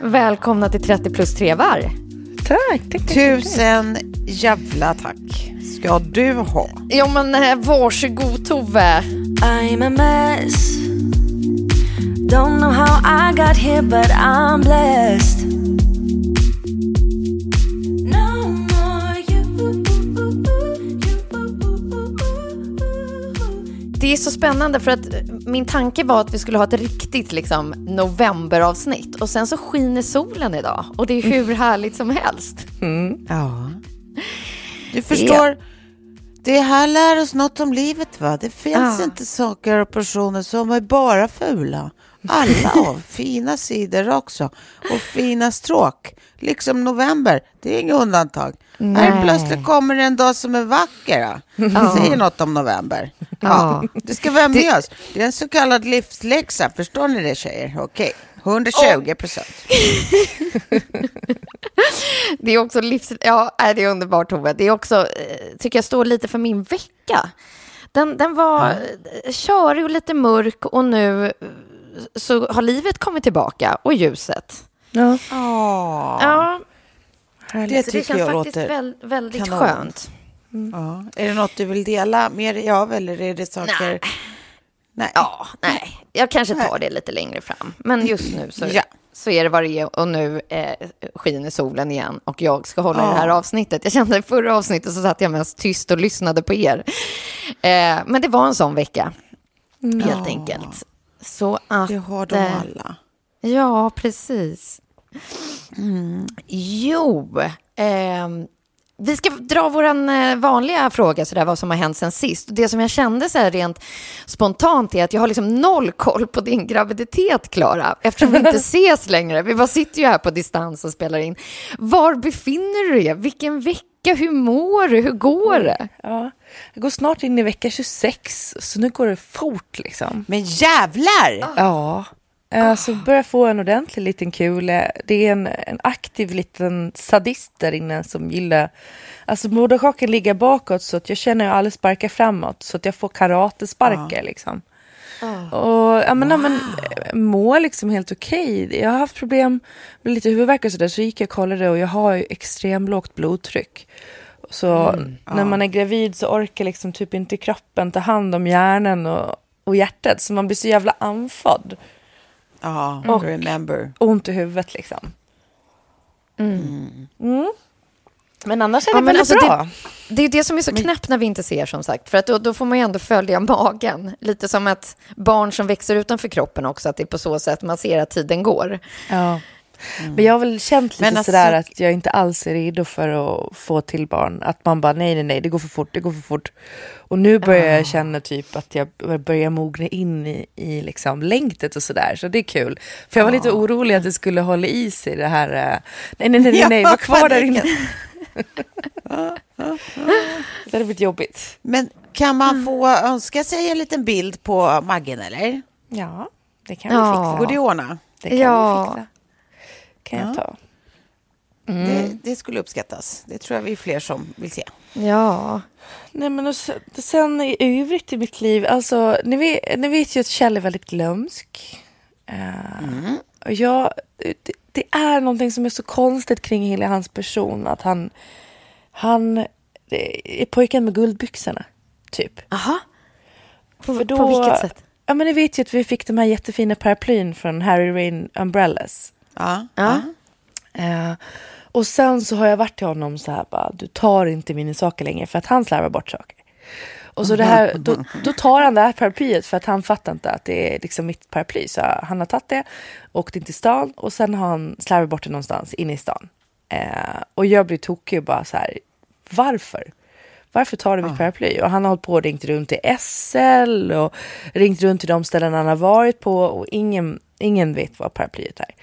Välkomna till 30 plus trevar. Tack. Tusen jävla tack ska du ha. Ja men varsågod Tove. I'm a mess. Don't know how I got here but I'm blessed. No more you. Det är så spännande för att min tanke var att vi skulle ha ett riktigt liksom novemberavsnitt. Och sen så skiner solen idag. Och det är hur härligt som helst. Mm. Ja. Du förstår. Det här lär oss något om livet, va? Det finns inte saker och personer som är bara fula. Alla har fina sidor också. Och fina stråk. Liksom november. Det är inget undantag. Här plötsligt kommer det en dag som är vacker. Det säger något om november. Ja. Det ska vara med oss. Det är en så kallad livsläxa. Förstår ni det, tjejer? Okej. 120%. Det är också ja, det är underbart, Tove. Det är också, tycker jag, står lite för min vecka. Den var körig och lite mörk. Och nu så har livet kommit tillbaka och ljuset. Ja. Ja. Det tycker jag låter väldigt skönt. Mm. Ja. Är det något du vill dela med dig av eller är det saker? Nej. Ja, nej. Jag kanske tar det lite längre fram. Men just nu så är det vad det är. Och nu skiner solen igen. Och jag ska hålla det här avsnittet. Jag kände i förra avsnittet så satt jag mest tyst och lyssnade på er. Men det var en sån vecka. Helt enkelt. Så att, det har de alla. Ja, precis. Mm. Jo, vi ska dra våran vanliga fråga så där, vad som har hänt sen sist. Det som jag kände så här rent spontant är att jag har liksom noll koll på din graviditet, Klara, eftersom vi inte ses längre. Vi bara sitter ju här på distans och spelar in. Var befinner du dig? Vilken vecka? Hur mår du? Hur går det? Ja. Jag går snart in i vecka 26 så nu går det fort liksom. Men jävlar! Ja. Så börjar få en ordentlig liten kule. Det är en aktiv liten sadist där inne som gillar. Alltså moderschaken ligger bakåt så att jag känner att jag aldrig sparkar framåt. Så att jag får karatesparkar liksom. Och men mår liksom helt okej. Jag har haft problem med lite huvudvärk och sådär. Så gick jag och kollade och jag har ju extremt lågt blodtryck. Så när man är gravid så orkar liksom typ inte kroppen ta hand om hjärnan och hjärtat. Så man blir så jävla anfad. Ja, och remember. Ont i huvudet liksom. Mm. Men annars är det väldigt bra. Det är det som är så knäppt när vi inte ser, som sagt. För att då får man ju ändå följa magen. Lite som ett barn som växer utanför kroppen också. Att det är på så sätt man ser att tiden går. Ja. Men jag har väl känt lite sådär att jag inte alls är redo för att få till barn. Att man bara nej, det går för fort. Och nu börjar jag känna typ att jag börjar mogna in i liksom längtet och sådär. Så det är kul. För jag var lite orolig att det skulle hålla i sig det här. Nej, var kvar där inne. Det hade blivit jobbigt. Men kan man få önska sig en liten bild på Maggen, eller? Ja, det kan vi fixa. Går det ordna? Det kan vi fixa. Kan jag ta? Mm. Det skulle uppskattas. Det tror jag vi är fler som vill se. Ja. Nej, men sen i övrigt i mitt liv, alltså, ni vet ju att Kjell är väldigt glömsk. Och det är någonting som är så konstigt kring hela hans person, att han är pojken med guldbyxorna, typ. Aha. För då, på vilket sätt? Ja, men ni vet ju att vi fick de här jättefina paraplyn från Harry Rain Umbrellas. Ja. Och sen så har jag varit till honom så här bara, du tar inte mina saker längre, för att han slarvar bort saker. Och så det här, då tar han det här paraplyet, för att han fattar inte att det är liksom mitt paraply. Så han har tagit det, åkt in till stan, och sen har han slarvat bort det någonstans inne i stan. Och jag blir tokig och bara så här, varför? Varför tar du mitt paraply? Och han har hållit på och ringt runt till SL och ringt runt till de ställen han har varit på, och ingen vet vad paraplyet är.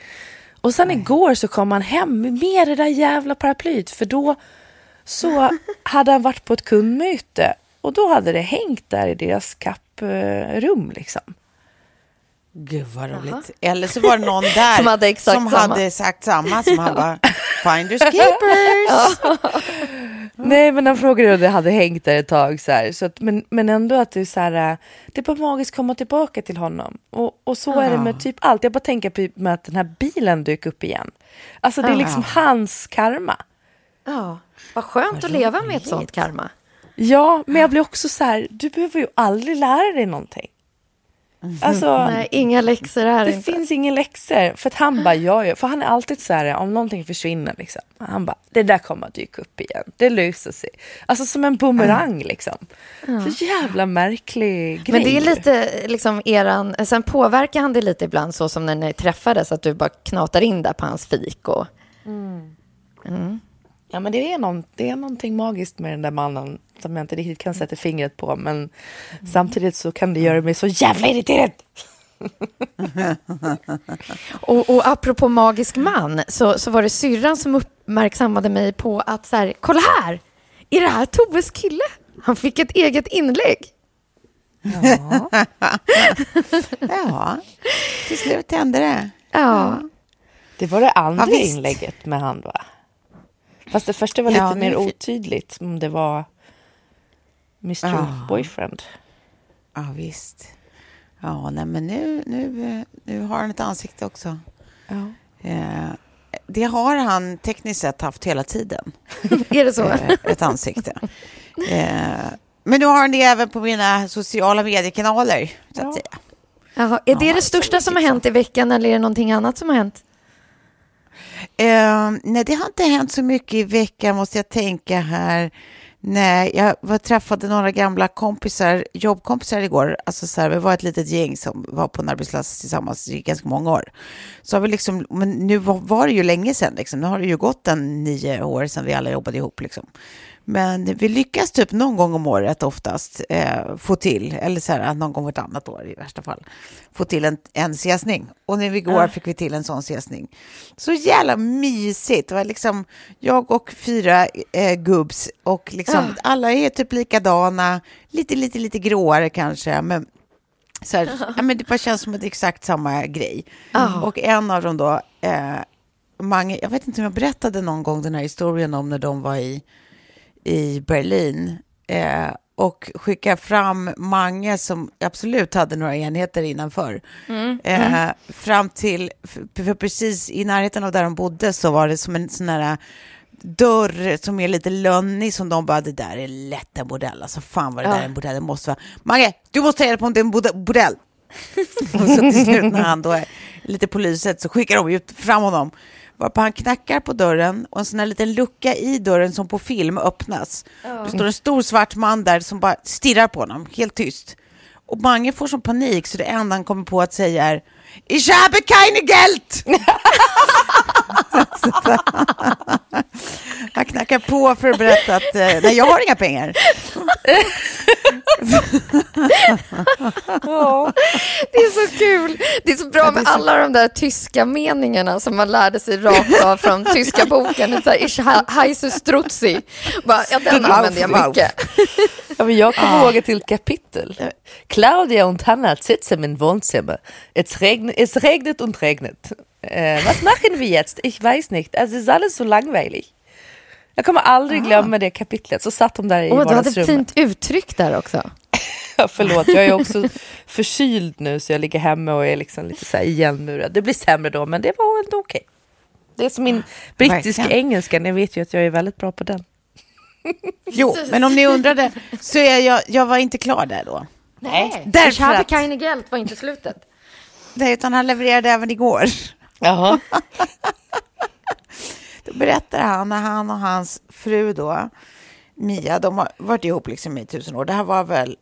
Och sen igår så kom han hem med det där jävla paraplyet, för då så hade han varit på ett kundmöte, och då hade det hängt där i deras kapprum liksom. Gud vad roligt. Eller så var det någon där som hade exakt samma som han bara, finders keepers. Nej, men han frågade om det hade hängt där ett tag så här. Så att, men ändå att det är så här, det är bara magiskt komma tillbaka till honom. Och så är det med typ allt. Jag bara tänker på med att den här bilen dök upp igen. Alltså det är liksom hans karma. Ja, vad skönt att leva med ett sånt karma. Ja, men jag blir också så här, du behöver ju aldrig lära dig någonting. Alltså, nej, inga läxor här. Det finns inga läxor. För att han bara för han är alltid så här, om någonting försvinner liksom, han bara, det där kommer att dyka upp igen. Det löser sig. Alltså som en boomerang liksom. Så jävla märklig grej. Men det är lite liksom eran. Sen påverkar han det lite ibland, så som när ni träffades, att du bara knatar in där på hans fik och... Ja, men det är någonting magiskt med den där mannen som jag inte riktigt kan sätta fingret på, men samtidigt så kan det göra mig så jävla irriterad. och apropå magisk man, så var det syrran som uppmärksammade mig på att så här, kolla här, är det här Tobes kille? Han fick ett eget inlägg. Ja. Ja. Till slut hände det. Ja. Det var det andra inlägget med han, va? Fast det första var lite mer otydligt, om det var Mr. Boyfriend. Ja, visst. Ja, nej, men nu har han ett ansikte också. Ja. Det har han tekniskt sett haft hela tiden. Är det så? Ett ansikte. Men nu har han det även på mina sociala mediekanaler, så att säga. Jaha, är det det största som har hänt i veckan, eller är det någonting annat som har hänt? Nej, det har inte hänt så mycket i veckan, måste jag tänka här. Nej, jag träffade några gamla jobbkompisar igår. Alltså så här, vi var ett litet gäng som var på en arbetsplats tillsammans i ganska många år. Så har vi liksom, men nu var det ju länge sedan liksom. Nu har det ju gått 9 år sedan vi alla jobbade ihop liksom. Men vi lyckas typ någon gång om året oftast få till, eller så här, någon gång ett annat år i värsta fall, få till en säsning. Och när vi går fick vi till en sån säsning. Så jävla mysigt. Det var liksom jag och 4 gubbs, och liksom alla är typ likadana, lite gråare kanske, men så här, men det bara känns som att det är exakt samma grej. Och en av dem då, Mange, jag vet inte om jag berättade någon gång den här historien om när de var i Berlin och skicka fram Mange, som absolut hade några enheter innanför. Fram till för precis i närheten av där de bodde, så var det som en sån här dörr som är lite lönnig, som de bara, det där är lätt en bordell. Alltså fan, var det där en bordell? Det måste vara. Mange, du måste ta reda på om det är en bordell. Och så till slut när han då är lite på lyset, så skickar de ut fram honom. Varpå han knackar på dörren, och en sån här liten lucka i dörren som på film öppnas. Det står en stor svart man där som bara stirrar på honom, helt tyst. Och Mange får som panik, så det enda han kommer på att säga är "Ich habe keine Geld!" Han knackar på för att berätta att nej, jag har inga pengar. Ja, det är så kul. Det är så bra med alla de där tyska meningarna som man lärde sig rakt av från tyska boken. Så här, ich heiße Strutzi. Bara, ja, den använder jag mycket. Ja, men jag kommer ihåg till kapitel. Claudia und Hanna sitzen im Wohnzimmer. Es regnet und regnet. Was machen wir jetzt? Ich weiß nicht. Also, es ist alles so langweilig. Jag kommer aldrig glömma det kapitlet. Så satt de där i vardagsrummet. Du hade fint uttryck där också. Ja, förlåt, jag är också förkyld nu så jag ligger hemma och är liksom lite så här igenmurad. Det blir sämre då, men det var ändå okej. Det är som min brittiska engelska. Ni vet ju att jag är väldigt bra på den. Jo, men om ni undrade så är jag var inte klar där då. Nej, därför att Keine Geld var inte slutet. Nej, utan han levererade även igår. Jaha. Då berättar han när han och hans fru då, Mia, de har varit ihop liksom i 1000 år. Det här var väl...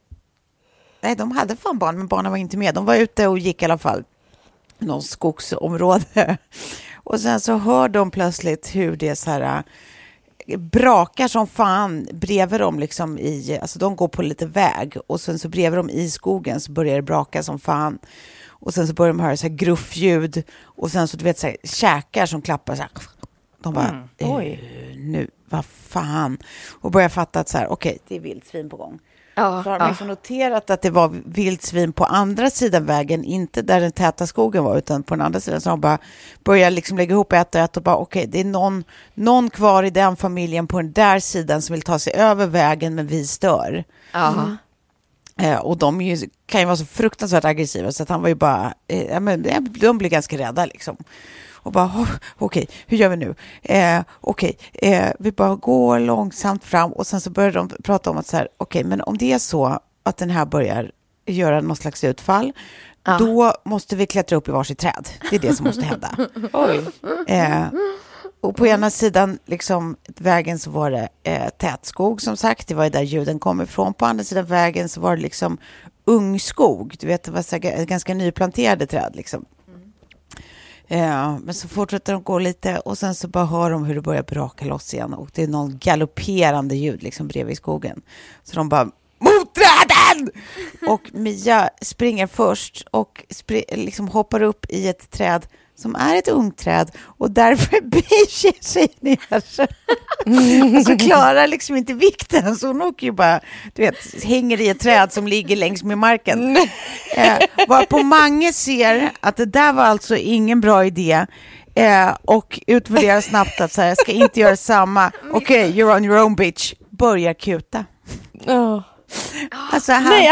Nej, de hade fan barn, men barnen var inte med. De var ute och gick i alla fall någon skogsområde. Och sen så hör de plötsligt hur det så här brakar som fan bredvid dem liksom i... Alltså de går på lite väg och sen så bredvid dem i skogen så börjar det braka som fan. Och sen så börjar de höra så här gruffljud och sen så du vet så här käkar som klappar så här... De bara, nu, vad fan. Och börjar fatta att så här, okej, det är vildsvin på gång. Ja, så har de liksom noterat att det var vildsvin på andra sidan vägen, inte där den täta skogen var, utan på den andra sidan. Så de bara börjar liksom lägga ihop ett och bara, okej, det är någon kvar i den familjen på den där sidan som vill ta sig över vägen, men vi stör. Ja. Och de kan ju vara så fruktansvärt aggressiva så att han var ju bara, de blev ganska rädda liksom. Och bara, okej, hur gör vi nu? Vi bara går långsamt fram. Och sen så börjar de prata om att så här, okej, men om det är så att den här börjar göra någon slags utfall, då måste vi klättra upp i varsitt träd. Det är det som måste hända. Och på ena sidan liksom, vägen så var det tätskog som sagt. Det var ju där ljuden kom ifrån. På andra sidan vägen så var det liksom ungskog. Du vet, det var så här, ganska nyplanterade träd liksom. Ja, men så fortsätter de gå lite och sen så bara hör de hur det börjar braka loss igen och det är någon galopperande ljud liksom bredvid skogen. Så de bara, mot träden! Och Mia springer först och liksom hoppar upp i ett träd som är ett ungträd och därför biter sig ner. Och så klarar liksom inte vikten så hon åker ju bara, du vet, hänger i ett träd som ligger längs med marken. Varpå Mange ser att det där var alltså ingen bra idé och utvärderar snabbt att så här, jag ska inte göra samma. Okej, you're on your own bitch. Börjar kuta. Alltså han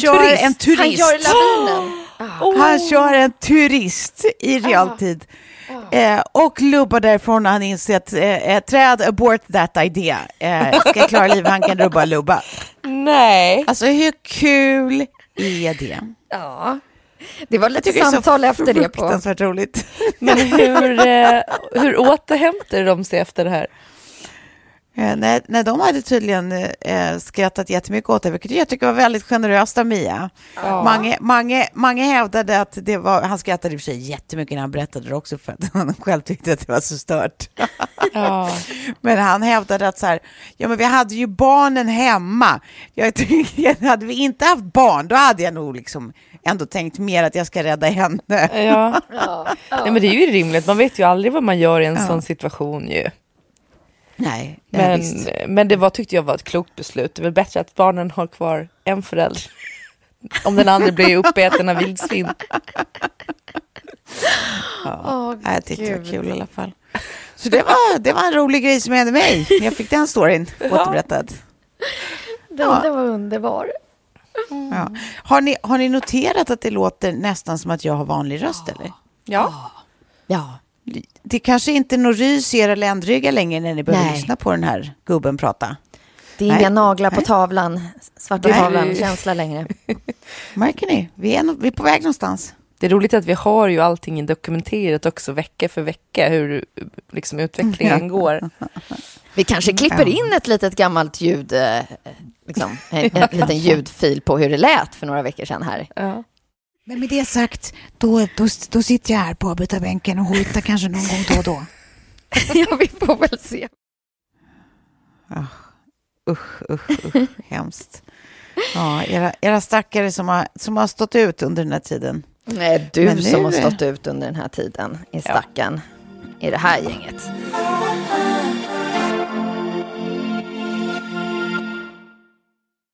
kör en turist. Han gör lavinen. Han kör en turist i realtid. Och lubbar därifrån när han inser att träd, abort that idea. Ska klara liv, han kan lubba. Nej. Alltså hur kul är det? Ja. Det var lite samtal efter det på. Det var roligt. Men hur återhämtar de sig efter det här? Nej, de hade tydligen skrattat jättemycket åt det, vilket jag tycker var väldigt generöst av Mia. Ja. Mange hävdade att det var, han skrattade i och för sig jättemycket när han berättade det också för att han själv tyckte att det var så stört. Ja. Men han hävdade att så här, ja men vi hade ju barnen hemma. Jag tycker, hade vi inte haft barn då hade jag nog liksom ändå tänkt mer att jag ska rädda henne. Ja. Ja. Nej, men det är ju rimligt, man vet ju aldrig vad man gör i en sån situation ju. Nej, men det var, tyckte jag var ett klokt beslut. Det är väl bättre att barnen har kvar en förälder om den andra blir uppäten av vildsvin. Jag tyckte det var kul i alla fall. Så det var en rolig grej som hände mig. Jag fick den storyn återberättad. Den var underbar. Mm. Ja. Har ni noterat att det låter nästan som att jag har vanlig röst eller? Ja. Det kanske inte någon rys era ländrygga längre när ni börjar lyssna på den här gubben prata. Det är inga naglar på tavlan, svarta tavlan, känsla längre. Märker ni? Vi är på väg någonstans. Det är roligt att vi har ju allting dokumenterat också vecka för vecka hur liksom utvecklingen går. Vi kanske klipper in ett litet gammalt ljud, liksom, en liten ljudfil på hur det lät för några veckor sedan här. Ja. Men med det sagt, då sitter jag här på avbytarbänken och hotar kanske någon gång då och då. Ja, vi får väl se. Hemskt. Ja, era stackare som har stått ut under den här tiden. Nej, du nu... som har stått ut under den här tiden är stackaren i det här gänget.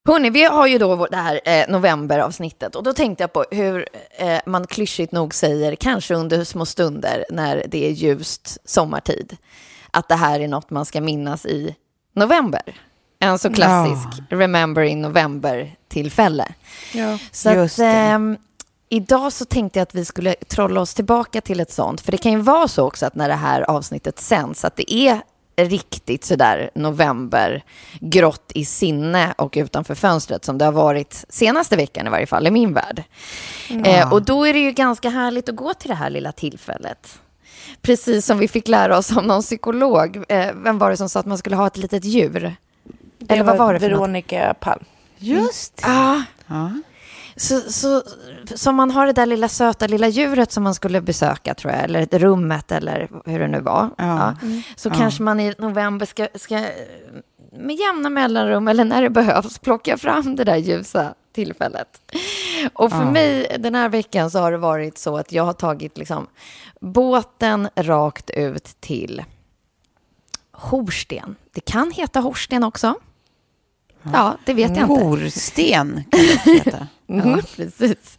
Hörrni, vi har ju då det här novemberavsnittet och då tänkte jag på hur man klyschigt nog säger, kanske under små stunder när det är ljust sommartid, att det här är något man ska minnas i november. En så klassisk remember in november-tillfälle. Ja, så att, idag så tänkte jag att vi skulle trolla oss tillbaka till ett sånt, för det kan ju vara så också att när det här avsnittet sänds att det är riktigt sådär novembergrått i sinne och utanför fönstret som det har varit senaste veckan i varje fall i min värld. Ja. Och då är det ju ganska härligt att gå till det här lilla tillfället. Precis som vi fick lära oss om någon psykolog. Vem var det som sa att man skulle ha ett litet djur? Det eller vad var det för Veronica Palme. Just det. Så man har det där lilla söta lilla djuret som man skulle besöka, tror jag, eller rummet eller hur det nu var. Så kanske man i november ska med jämna mellanrum eller när det behövs plocka fram det där ljusa tillfället. Och för mig den här veckan så har det varit så att jag har tagit liksom båten rakt ut till Horsten. Det kan heta Horsten också. Ja, det vet jag Horsten inte. Horsten kan det heta. Ja, precis.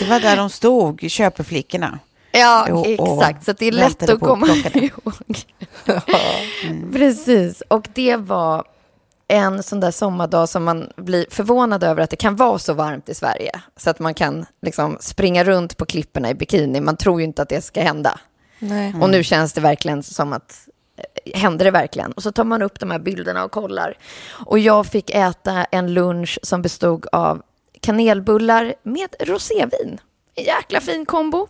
Det var där de stod, köpeflickorna. Ja, exakt. Så det är lätt att komma ihåg. Precis. Och det var en sån där sommardag som man blir förvånad över att det kan vara så varmt i Sverige. Så att man kan liksom springa runt på klipporna i bikini. Man tror ju inte att det ska hända. Nej. Och nu känns det verkligen som att händer det verkligen. Och så tar man upp de här bilderna och kollar. Och jag fick äta en lunch som bestod av kanelbullar med rosévin. En jäkla fin kombo.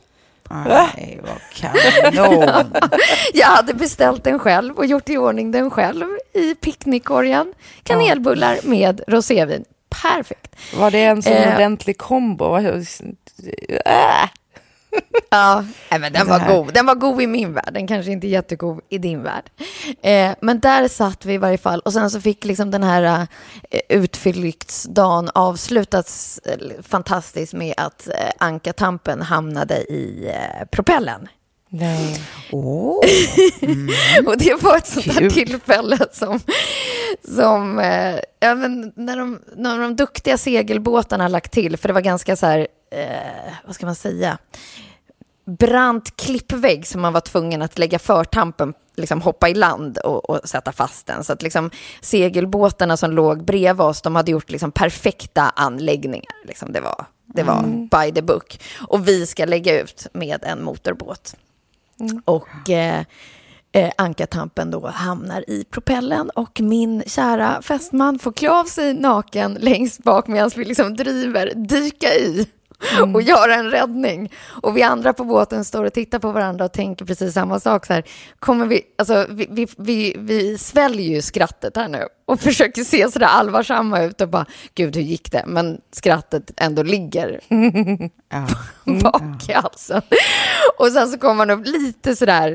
Nej, vad kanon. Jag hade beställt den själv och gjort i ordning den själv i picknickkorgen. Kanelbullar med rosévin. Perfekt. Var det en sån ordentlig kombo? Ja, men den var god. Den var god i min värld. Den kanske inte är jättegod i din värld. Men där satt vi i varje fall. Och sen så fick liksom den här utflyktsdagen avslutas fantastiskt med att ankartampen hamnade i propellen. Nej. Och det var ett sånt här tillfälle som även när de duktiga segelbåtarna lagt till, för det var ganska så här vad ska man säga, brant klippvägg som man var tvungen att lägga förtampen, liksom hoppa i land och sätta fast den. Så att liksom segelbåtarna som låg bredvid oss, de hade gjort liksom perfekta anläggningar. Liksom det var by the book. Och vi ska lägga ut med en motorbåt. Och ankartampen då hamnar i propellen och min kära fästman får klä av sig naken längst bak medan vi liksom driver, dyka i. Och göra en räddning. Och vi andra på båten står och tittar på varandra och tänker precis samma sak. Så här, kommer vi, alltså, vi sväljer ju skrattet här nu och försöker se sådär allvarsamma ut och bara, gud hur gick det? Men skrattet ändå ligger bak i halsen. Och sen så kommer man upp lite sådär,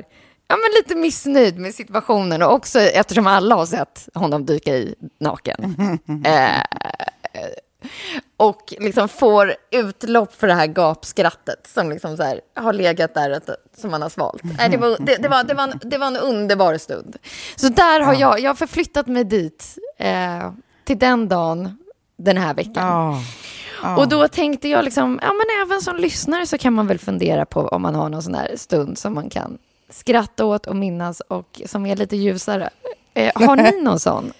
ja, men lite missnöjd med situationen. Och också eftersom alla har sett honom dyka i naken. Och liksom får utlopp för det här gapskrattet som liksom så här har legat där som man har svalt. Det var en underbar stund. Så där har jag förflyttat mig dit till den dagen den här veckan. Och då tänkte jag liksom, ja men även som lyssnare så kan man väl fundera på om man har någon sån här stund som man kan skratta åt och minnas och som är lite ljusare. Har ni någon sån?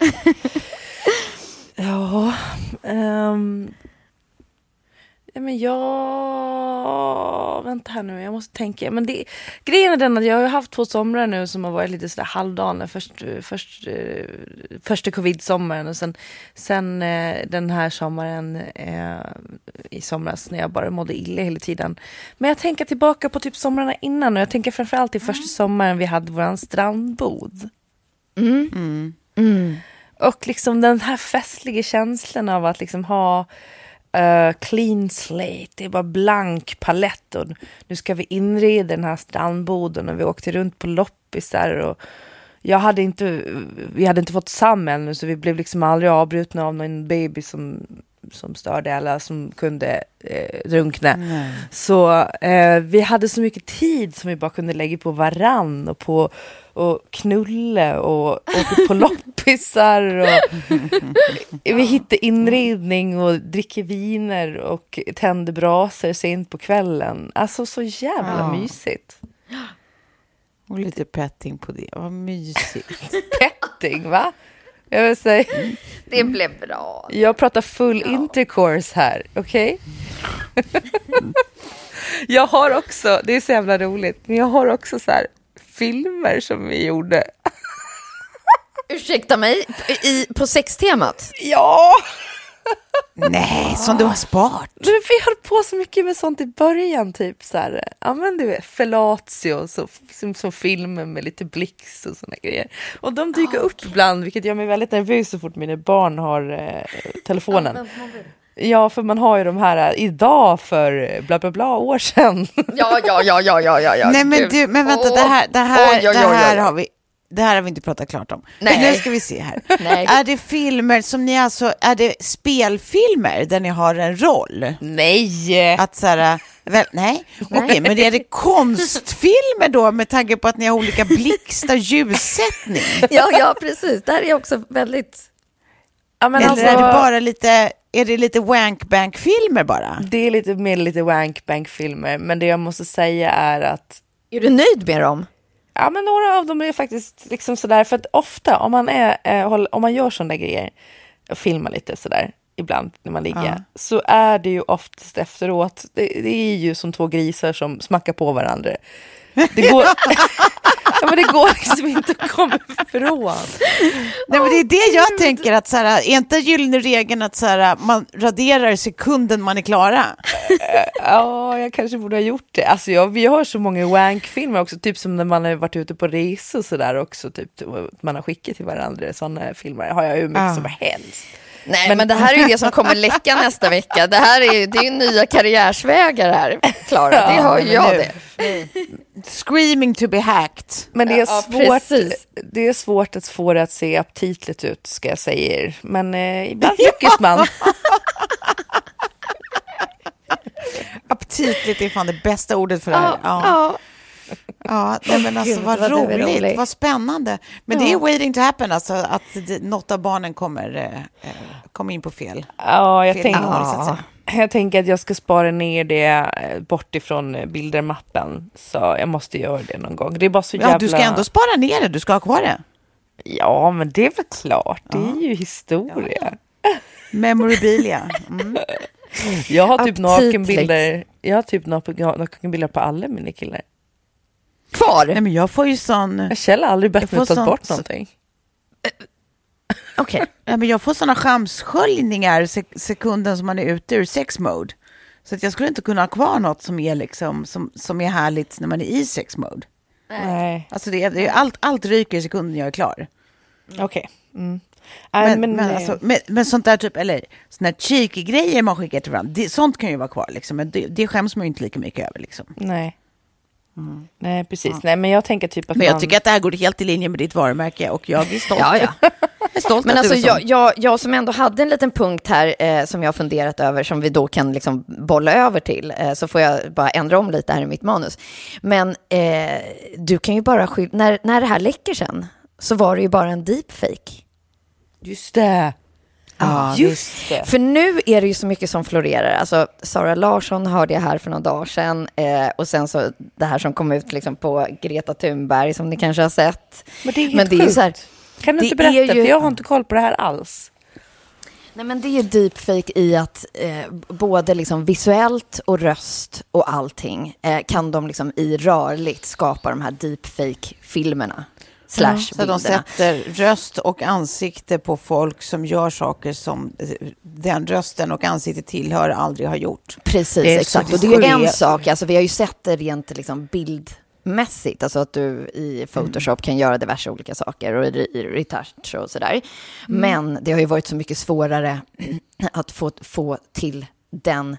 Men jag... Vänta här nu, jag måste tänka. Men det, grejen är den att jag har haft 2 somrar nu som har varit lite sådär halvdana. Första covid-sommaren och sen den här sommaren i somras när jag bara mådde illa hela tiden. Men jag tänker tillbaka på typ somrarna innan och jag tänker framförallt till första sommaren vi hade våran strandbod. Och liksom den här festliga känslan av att liksom ha clean slate, det är bara blank palett och nu ska vi inreda den här strandboden och vi åkte runt på loppisar och vi hade inte fått samman så vi blev liksom aldrig avbrutna av någon baby som som störde alla som kunde drunkna. Nej. Så vi hade så mycket tid som vi bara kunde lägga på varann och på och knulla och på loppisar och vi hittade inredning och dricker viner och tände braser sent på kvällen. Alltså så jävla mysigt. Och lite petting på det. Vad mysigt. Petting, va? Jag vill säga. Det blev bra. Jag pratar full intercourse här, okej? Okay? Jag har också, det är så jävla roligt, men jag har också så här filmer som vi gjorde. Ursäkta mig, på sextemat? Ja! Nej, som du har sparat. Men vi höll på så mycket med sånt i början, typ så här, ja men du vet, fellatio som filmer med lite blix och såna grejer. Och de dyker upp ibland, vilket gör mig väldigt nervös så fort mina barn har telefonen. Ja, för man har ju de här idag för bla bla bla år sedan. Ja. Nej men du, men vänta, det här har vi. Det här har vi inte pratat klart om. Nej. Men nu ska vi se här. Nej. Är det filmer som ni alltså... Är det spelfilmer där ni har en roll? Nej. Att så här... Väl, nej. Okej, men det är det konstfilmer då med tanke på att ni har olika blixtar ljussättning? Ja, precis. Det här är också väldigt... Ja, men alltså... är det bara lite... Är det lite wankbank-filmer bara? Det är lite mer lite wankbank-filmer. Men det jag måste säga är att... Är du nöjd med dem? Ja, men några av dem är faktiskt liksom sådär. För att ofta, om man gör sådana grejer och filmar lite sådär ibland när man ligger, så är det ju oftast efteråt, det är ju som två grisar som smackar på varandra. Det går... Ja, men det går liksom inte att komma ifrån. Nej, men det är det jag tänker att så här, är inte gyllene regeln att så här, man raderar sekunden man är klara? Ja, jag kanske borde ha gjort det. Alltså vi har så många wankfilmer också, typ som när man har varit ute på resor och sådär också, typ man har skickat till varandra sådana filmer. Har jag hur mycket som helst. Nej, men det här är ju det som kommer läcka nästa vecka. Det här är ju nya karriärsvägar här, Klara. Ja, det har jag det. Screaming to be hacked. Men det är svårt. Ja, det är svårt att få det att se aptitligt ut, ska jag säga. Men ibland lyckas man. Aptitligt är fan det bästa ordet för det här. Ja. Ja, men alltså vad roligt, vad spännande. Men det är waiting to happen, alltså att något av barnen kommer in på fel. Ja, jag tänker att jag ska spara ner det bort ifrån bildermappen, så jag måste göra det någon gång. Det är bara så jävla... Ja, du ska ändå spara ner det, du ska ha kvar det. Ja, men det är väl klart, det är ju historia. Ja. Memorabilia. Mm. Jag har typ nakenbilder. Jag har typ nakenbilder på alla mina killar. Kvar. Nej, men jag får ju sån... Kjell har aldrig bättre att ta bort någonting. Okej. Nej, men jag får såna skamsköljningar sekunden som man är ute ur sexmode. Så att jag skulle inte kunna ha kvar något som är liksom som är härligt när man är i sexmode. Nej. Alltså det är allt ryker i sekunden jag är klar. Okej. Mm. Men sånt där typ, eller såna här cheeky grejer man skickar till varandra, sånt kan ju vara kvar liksom, men det skäms man ju inte lika mycket över liksom. Nej. Mm. Nej, precis. Ja. Nej, men jag tänker typ att jag tycker att det här går helt i linje med ditt varumärke och jag är stolt. Ja. Jag är stolt. Men alltså jag som ändå hade en liten punkt här som jag har funderat över, som vi då kan liksom bolla över till, så får jag bara ändra om lite här i mitt manus. Men du kan ju bara när det här läcker sen, så var det ju bara en deepfake. Just det. Ja, just det. För nu är det ju så mycket som florerar. Alltså, Sara Larsson hörde jag här för några dagar sedan. Och sen så det här som kom ut liksom på Greta Thunberg, som ni kanske har sett. Men det är ju så här, kan du inte berätta, för jag har inte koll på det här alls. Nej, men det är ju deepfake i att både liksom visuellt och röst och allting kan de liksom i rörligt skapa de här deepfake-filmerna. Så de sätter röst och ansikte på folk som gör saker som den rösten och ansiktet tillhör aldrig har gjort. Precis, exakt. Och det är ju en sak, alltså vi har ju sett det rent liksom bildmässigt, alltså att du i Photoshop kan göra diverse olika saker och i retouch och sådär. Mm. Men det har ju varit så mycket svårare att få till den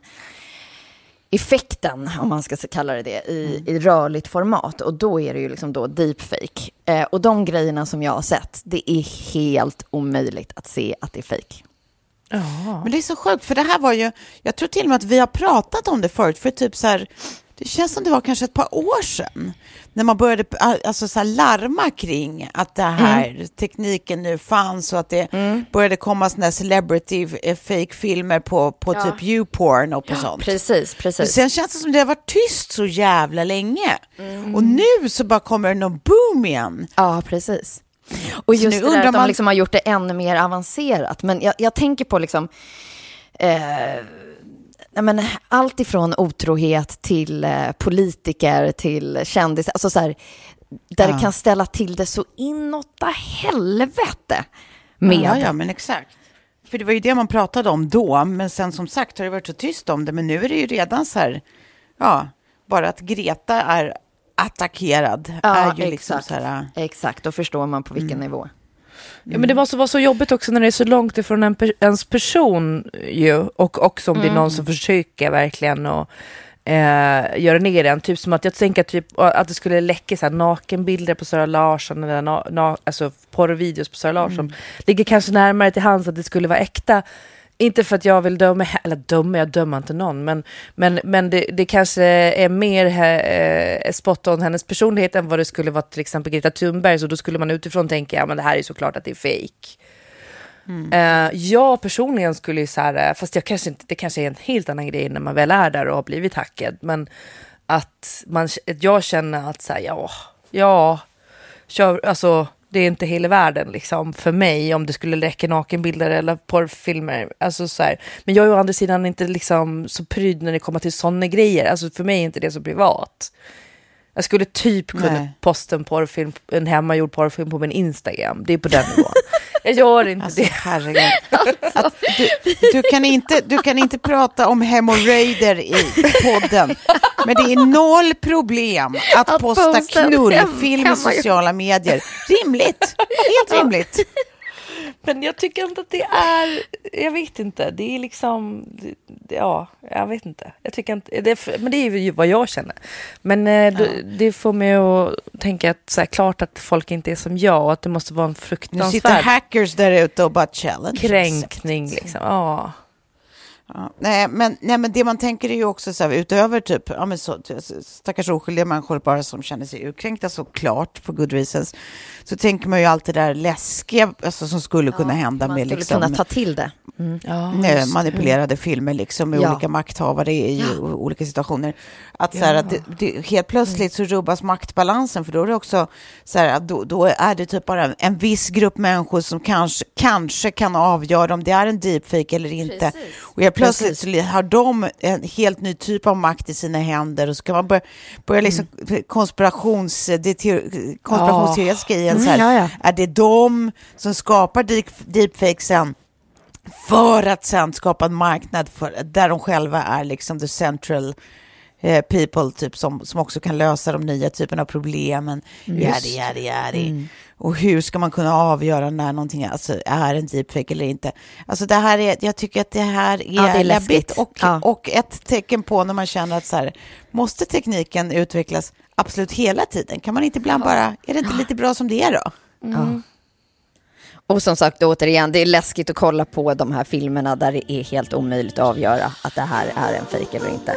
effekten, om man ska kalla det i rörligt format. Och då är det ju liksom då deepfake. Och de grejerna som jag har sett, det är helt omöjligt att se att det är fake. Oh. Men det är så sjukt, för det här var ju, jag tror till och med att vi har pratat om det förut, för typ så här, det känns som det var kanske ett par år sedan när man började alltså så här larma kring att det här tekniken nu fanns och att det började komma såna här celebrity fake filmer på typ YouPorn och på sånt. Precis. Men sen känns det som det har varit tyst så jävla länge. Och nu så bara kommer det någon boom igen. Ja, precis. Och just det där att de liksom har gjort det ännu mer avancerat. Men jag tänker på liksom allt ifrån otrohet till politiker, till kändis, alltså så här, där det kan ställa till det så inåtta helvete med. Ja, men exakt. För det var ju det man pratade om då, men sen som sagt har det varit så tyst om det. Men nu är det ju redan så här, bara att Greta är attackerad är ju liksom så här. Exakt, då förstår man på vilken nivå. Ja, men det måste vara så jobbigt också när det är så långt ifrån ens person ju, och också om det är någon som försöker verkligen och göra ner den, typ som att jag tänker typ att det skulle läcka så här nakenbilder på Sara Larsson eller alltså porrvideos på Sara Larsson ligger kanske närmare till hands att det skulle vara äkta. Inte för att jag vill döma, eller jag dömer inte någon, men det kanske är mer spot on hennes personlighet än vad det skulle vara till exempel Greta Thunberg, så då skulle man utifrån tänka, men det här är såklart att det är fake. Jag personligen skulle ju så här, fast jag kanske inte, det kanske är en helt annan grej när man väl är där och har blivit hackad, men att jag känner att så här, alltså det är inte hela världen liksom för mig om det skulle läcka nakenbilder eller porrfilmer, alltså så här. Men jag är å andra sidan inte liksom så pryd när det kommer till sådana grejer, alltså för mig är inte det så privat. Jag skulle typ kunna posta en hemmagjord porrfilm på min Instagram. Det är på den nivån. Jag gör inte alltså, det. Herregud. Alltså. Du kan inte prata om hemorrojder i podden. Men det är noll problem att posta knullfilm i sociala medier. Rimligt. Helt rimligt. Men jag tycker inte att det är... Jag vet inte. Det är liksom... Ja, jag vet inte. Jag tycker inte men det är ju vad jag känner. Men det får mig att tänka att så här, klart att folk inte är som jag. Och att det måste vara en fruktansvärd... Nu sitter hackers där ute och bara challenge. Kränkning liksom. Ja. Nej, men det man tänker är ju också så här, utöver typ stackars oskyldiga människor bara som känner sig urkränkta såklart for good reasons, så tänker man ju alltid det där läskiga alltså, som skulle kunna hända med liksom, kunna ta till det manipulerade filmer liksom, med olika makthavare i olika situationer att, så här, att det, helt plötsligt så rubbas maktbalansen, för då är det också så här, att då är det typ bara en viss grupp människor som kanske kan avgöra om det är en deepfake eller inte. Precis. Och plötsligt så har de en helt ny typ av makt i sina händer, och så kan man börja liksom konspirationsteoretiska i en så här, är det de som skapar deepfakesen för att sen skapa en marknad för, där de själva är liksom the central people typ som också kan lösa de nya typerna av problemen. Och hur ska man kunna avgöra när någonting alltså, är en deepfake eller inte? Alltså det här är, jag tycker att det här är, det är läbbigt och ett tecken på när man känner att så här, måste tekniken utvecklas absolut hela tiden? Kan man inte ibland bara, är det inte lite bra som det är då? Ja. Och som sagt återigen, det är läskigt att kolla på de här filmerna där det är helt omöjligt att avgöra att det här är en fake eller inte.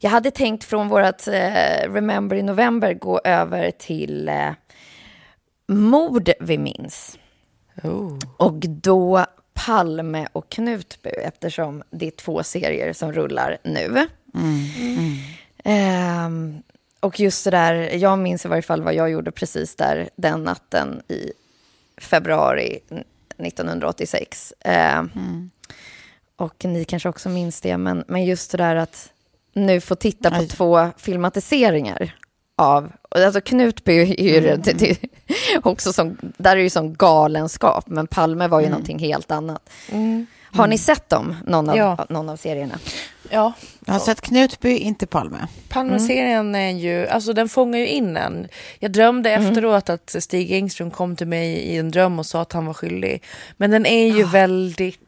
Jag hade tänkt från vårt Remember i november gå över till mord vi minns. Oh. Och då Palme och Knutby, eftersom det är två serier som rullar nu. Mm. Mm. Och just det där, jag minns i varje fall vad jag gjorde precis där den natten i februari 1986. Och ni kanske också minns det, men just det där att nu få titta på två filmatiseringar av, alltså Knutby är ju det också som, där är ju som galenskap, men Palme var ju någonting helt annat. Har ni sett dem, någon av serierna? Ja. Jag har sett Knutby, inte Palme. Palme-serien är ju, alltså den fångar ju in en. Jag drömde efteråt att Stig Engström kom till mig i en dröm och sa att han var skyldig. Men den är ju väldigt,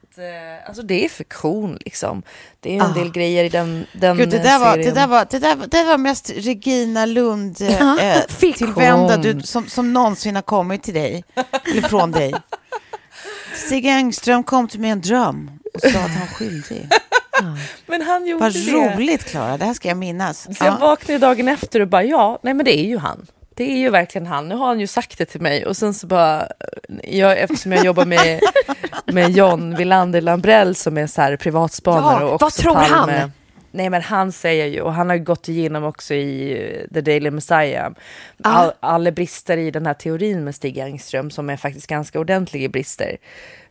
alltså det är fiktion liksom. Det är ju en del grejer i den Gud, det där var mest Regina Lund tillvända du, som någonsin har kommit till dig eller från dig. Stig Engström kom till mig i en dröm och sa att han skyldig. Men han gjorde vad det. Vad roligt, Klara. Det här ska jag minnas. Så jag vaknade dagen efter och bara, men det är ju han. Det är ju verkligen han. Nu har han ju sagt det till mig. Och sen så bara, eftersom jag jobbar med John Villander Lambrell som är så här privatspanare. Ja, och vad tror Palme. Han? Nej, men han säger ju, och han har ju gått igenom också i The Daily Messiah alla brister i den här teorin med Stig Engström som är faktiskt ganska ordentliga brister.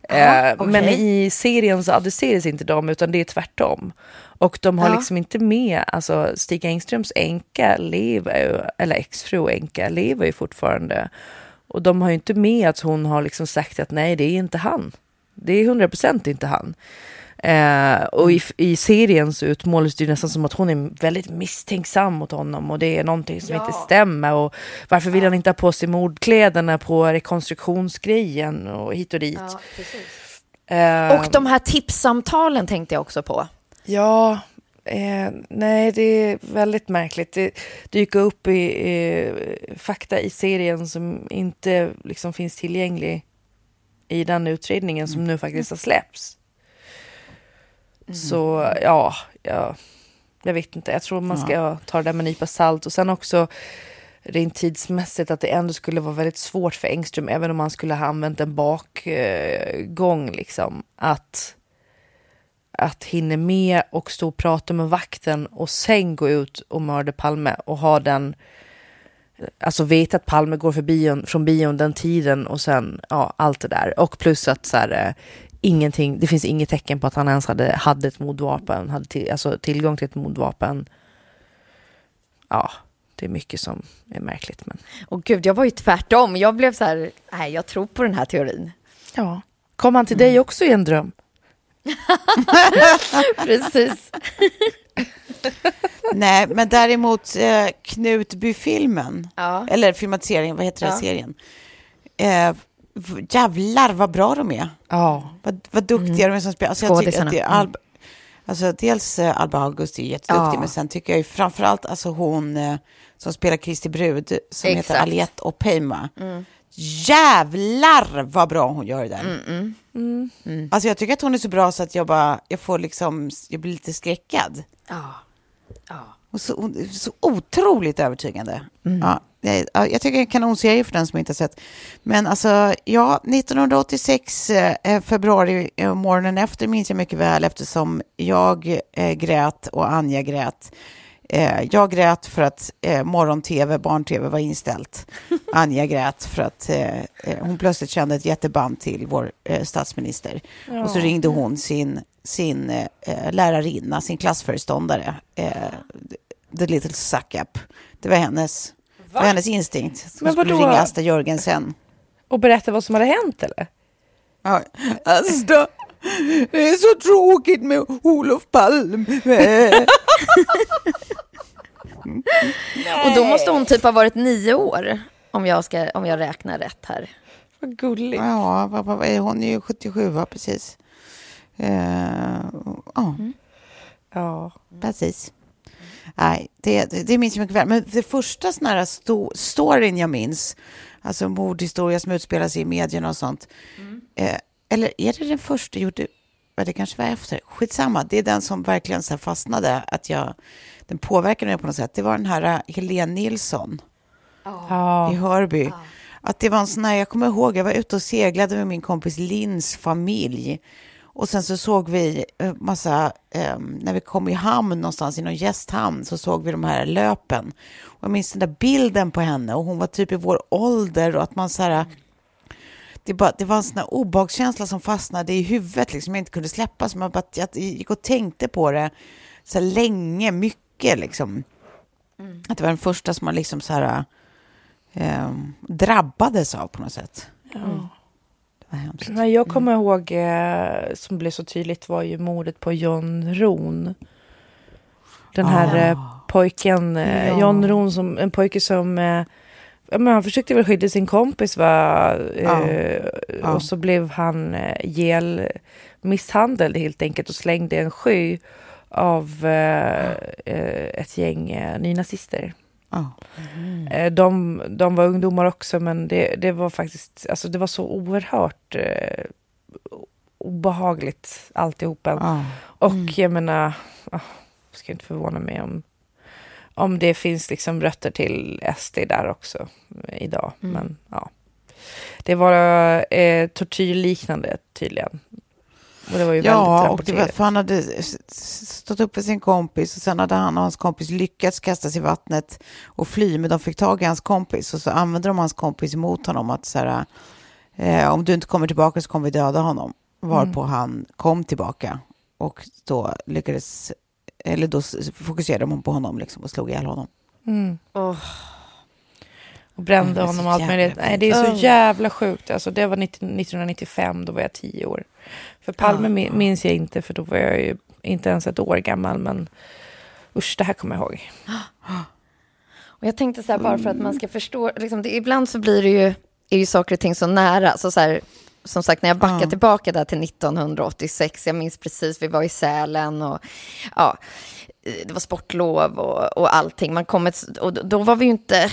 Okay. Men i serien så adresseras inte de, utan det är tvärtom. Och de har liksom inte med, alltså Stig Engströms änka lever ju, eller exfru änka lever ju fortfarande. Och de har ju inte med att hon har liksom sagt att nej, det är inte han. Det är 100% inte han. Och i serien så utmålas det ju nästan som att hon är väldigt misstänksam mot honom och det är någonting som inte stämmer och varför vill han inte ha på sig mordkläderna på rekonstruktionsgrejen och hit och dit. Ja, precis. Och de här tipssamtalen tänkte jag också på. Ja, nej det är väldigt märkligt. Det dyker upp i fakta i serien som inte liksom finns tillgänglig i den utredningen som nu faktiskt har släppts. Så jag vet inte. Jag tror man ska ta det där med en nypa salt. Och sen också rent tidsmässigt att det ändå skulle vara väldigt svårt för Engström, även om han skulle ha använt en bakgång liksom, att hinna med och stå och prata med vakten och sen gå ut och mörda Palme och ha den, alltså veta att Palme går från bion den tiden och sen allt det där. Och plus att så här, ingenting, det finns inget tecken på att han ens hade ett mordvapen, alltså tillgång till ett mordvapen. Ja, det är mycket som är märkligt. Men. Och gud, jag var ju tvärtom. Jag blev så här, nej, jag tror på den här teorin. Ja, kom han till dig också i en dröm? Precis. Nej, men däremot Knutby-filmen, eller filmatiseringen, vad heter den serien? Jävlar vad bra de är. Vad duktiga de är som spelar. Alltså jag tycker att det är alltså dels Alba August är jätteduktig, men sen tycker jag ju framförallt alltså hon som spelar Kristi brud som heter Aliette Opeima. Jävlar vad bra hon gör det där. Alltså jag tycker att hon är så bra så att jag får liksom, jag blir lite skräckad. Och så otroligt övertygande. Jag tycker en kanonserie för den som inte har sett. Men alltså, ja, 1986 februari morgonen efter minns jag mycket väl, eftersom jag grät och Anja grät. Jag grät för att morgon-tv, barn-tv var inställt. Anja grät för att hon plötsligt kände ett jätteband till vår statsminister. Ja. Och så ringde hon sin lärarinna, sin klassföreståndare. The Little Suck Up. Det var hennes... Va? Det var hennes instinkt. Hon skulle ringa Asta Jörgensen. Och berätta vad som hade hänt, eller? Ja, Asta. Det är så tråkigt med Olof Palme. Och då måste hon typ ha varit 9 år. Om jag räknar rätt här. Vad gulligt. Ja, hon är ju 77, precis. Ja, precis. Nej, det minns jag mycket väl. Men det första sån här storyn jag minns, alltså mordhistoria som utspelas i medierna och sånt. Mm. Eller är det den första jag gjorde? Det kanske var efter. Skitsamma, det är den som verkligen så här fastnade. Den påverkade mig på något sätt. Det var den här Helene Nilsson i Hörby. Oh. Att det var en sån här, jag kommer ihåg, jag var ute och seglade med min kompis Lins familj. Och sen så såg vi massa, när vi kom i hamn någonstans, i någon gästhamn, så såg vi de här löpen. Och jag minns den där bilden på henne, och hon var typ i vår ålder, och att man så här, det var en sån här obehagskänsla som fastnade i huvudet, liksom jag inte kunde släppa, så man bara, jag gick och tänkte på det så här länge, mycket liksom. Mm. Att det var den första som man liksom så här drabbades av på något sätt. Ja. Mm. Nej, jag kommer ihåg, som blev så tydligt, var ju mordet på John Hron. Den här pojken, John Hron, som en pojke som men han försökte väl skydda sin kompis, va? Och så blev han misshandlad helt enkelt, och slängde en sky av ett gäng nynazister. Mm. De var ungdomar också, men det var faktiskt, alltså det var så oerhört obehagligt alltihopa. Och jag menar, ska inte förvåna mig om det finns liksom rötter till SD där också idag. Men det var tortyrliknande tydligen. Och det var ju väldigt rapporterat. Och för han hade stått upp för sin kompis, och sen hade han och hans kompis lyckats kasta sig i vattnet och fly, men de fick tag i hans kompis, och så använde de hans kompis mot honom, att så här, om du inte kommer tillbaka så kommer vi döda honom. Varpå han kom tillbaka, och då lyckades, eller då fokuserade de på honom liksom, och slog ihjäl honom. Och brände honom allt möjligt. Nej, det är så jävla sjukt. Alltså, det var 1995, då var jag 10 år. För Palme minns jag inte, för då var jag ju inte ens ett år gammal. Men usch, det här kommer jag ihåg. Och jag tänkte så här, bara för att man ska förstå. Liksom, ibland så blir det ju, är ju saker och ting så nära. Så här, som sagt, när jag backar tillbaka där till 1986. Jag minns precis, vi var i Sälen och det var sportlov och allting. Och då var vi ju inte...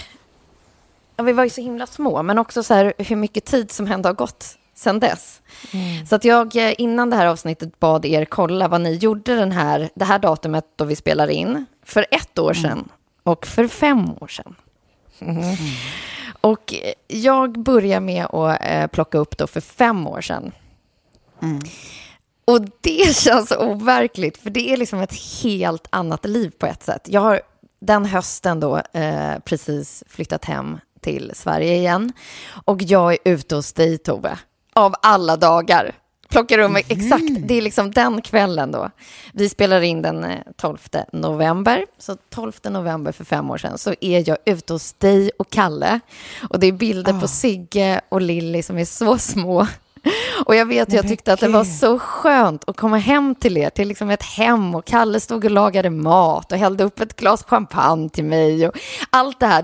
Ja, vi var ju så himla små, men också så här, hur mycket tid som hände har gått sedan dess. Så att jag innan det här avsnittet bad er kolla vad ni gjorde det här datumet då vi spelar in för 1 år sedan och för 5 år sedan. Och jag börjar med att plocka upp då för 5 år sedan. Och det känns overkligt, för det är liksom ett helt annat liv på ett sätt. Jag har den hösten då precis flyttat hem till Sverige igen. Och jag är ute hos dig, Tove. Av alla dagar. Plockar rum exakt. Det är liksom den kvällen då. Vi spelar in den 12 november. Så 12 november för 5 år sedan så är jag ute hos dig och Kalle. Och det är bilder på Sigge och Lilly som är så små. Och jag vet, jag tyckte att det var så skönt att komma hem till er, till liksom ett hem, och Kalle stod och lagade mat och hällde upp ett glas champagne till mig och allt det här.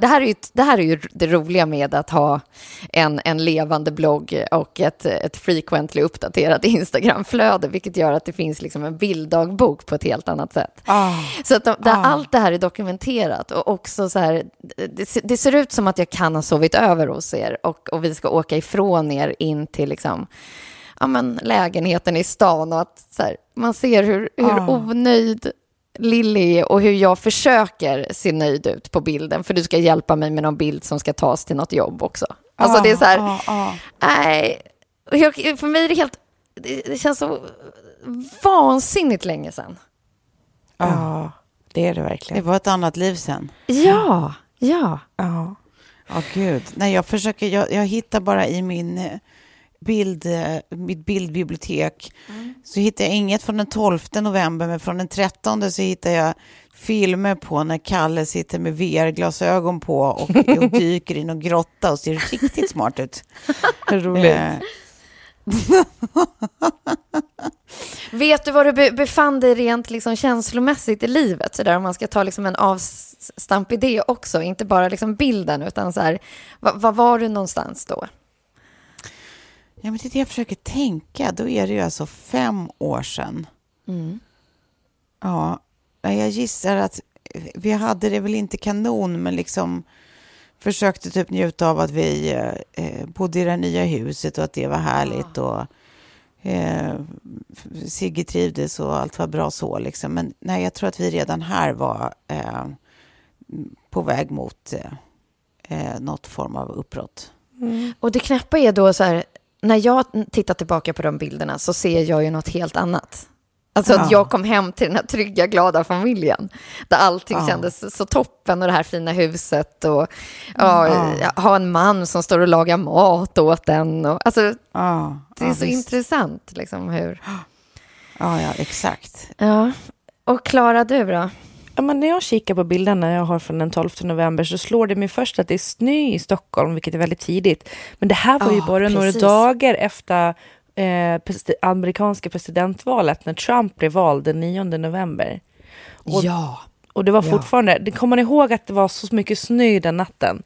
Det här är ju det roliga med att ha en levande blogg och ett frequently uppdaterat Instagramflöde, vilket gör att det finns liksom en bilddagbok på ett helt annat sätt. Så att allt det här är dokumenterat, och också så här, det ser ut som att jag kan ha sovit över hos er, och vi ska åka ifrån er in till liksom, ja, men lägenheten i stan, och att så här, man ser hur onöjd Lilly och hur jag försöker se nöjd ut på bilden. För du ska hjälpa mig med någon bild som ska tas till något jobb också. Alltså det är så här... Nej, för mig är det helt... Det känns så vansinnigt länge sedan. Ja, det är det verkligen. Det var ett annat liv sen. Ja. Åh gud. Nej, jag försöker... Jag hittar bara i min... mitt bildbibliotek så hittar jag inget från den 12 november, men från den 13 så hittar jag filmer på när Kalle sitter med VR-glasögon på och dyker i någon grotta och ser riktigt smart ut. Roligt. Vet du vad du befann dig rent liksom känslomässigt i livet så där, om man ska ta liksom en avstamp i det också, inte bara liksom bilden utan så här, vad var du någonstans då? Ja, men det är det jag försöker tänka. Då är det ju alltså 5 år sedan. Mm. Ja, jag gissar att vi hade det väl inte kanon, men liksom försökte typ njuta av att vi bodde i det nya huset och att det var härligt och Sigge trivdes och allt var bra så liksom. Men nej, jag tror att vi redan här var på väg mot något form av uppbrott. Mm. Och det knäppa är då så här, när jag tittar tillbaka på de bilderna så ser jag ju något helt annat. Alltså att jag kom hem till den här trygga, glada familjen. Där allting kändes så toppen och det här fina huset. Och ha en man som står och lagar mat åt en. Och, alltså, det är så intressant. Liksom, hur... Ja, exakt. Ja. Och Klara, du då? Ja, men när jag kikar på bilderna jag har från den 12 november så slår det mig först att det är snö i Stockholm, vilket är väldigt tidigt. Men det här var ju bara några dagar efter amerikanska presidentvalet när Trump blev vald den 9 november. Och det var fortfarande... Det kommer man ihåg att det var så mycket snö den natten?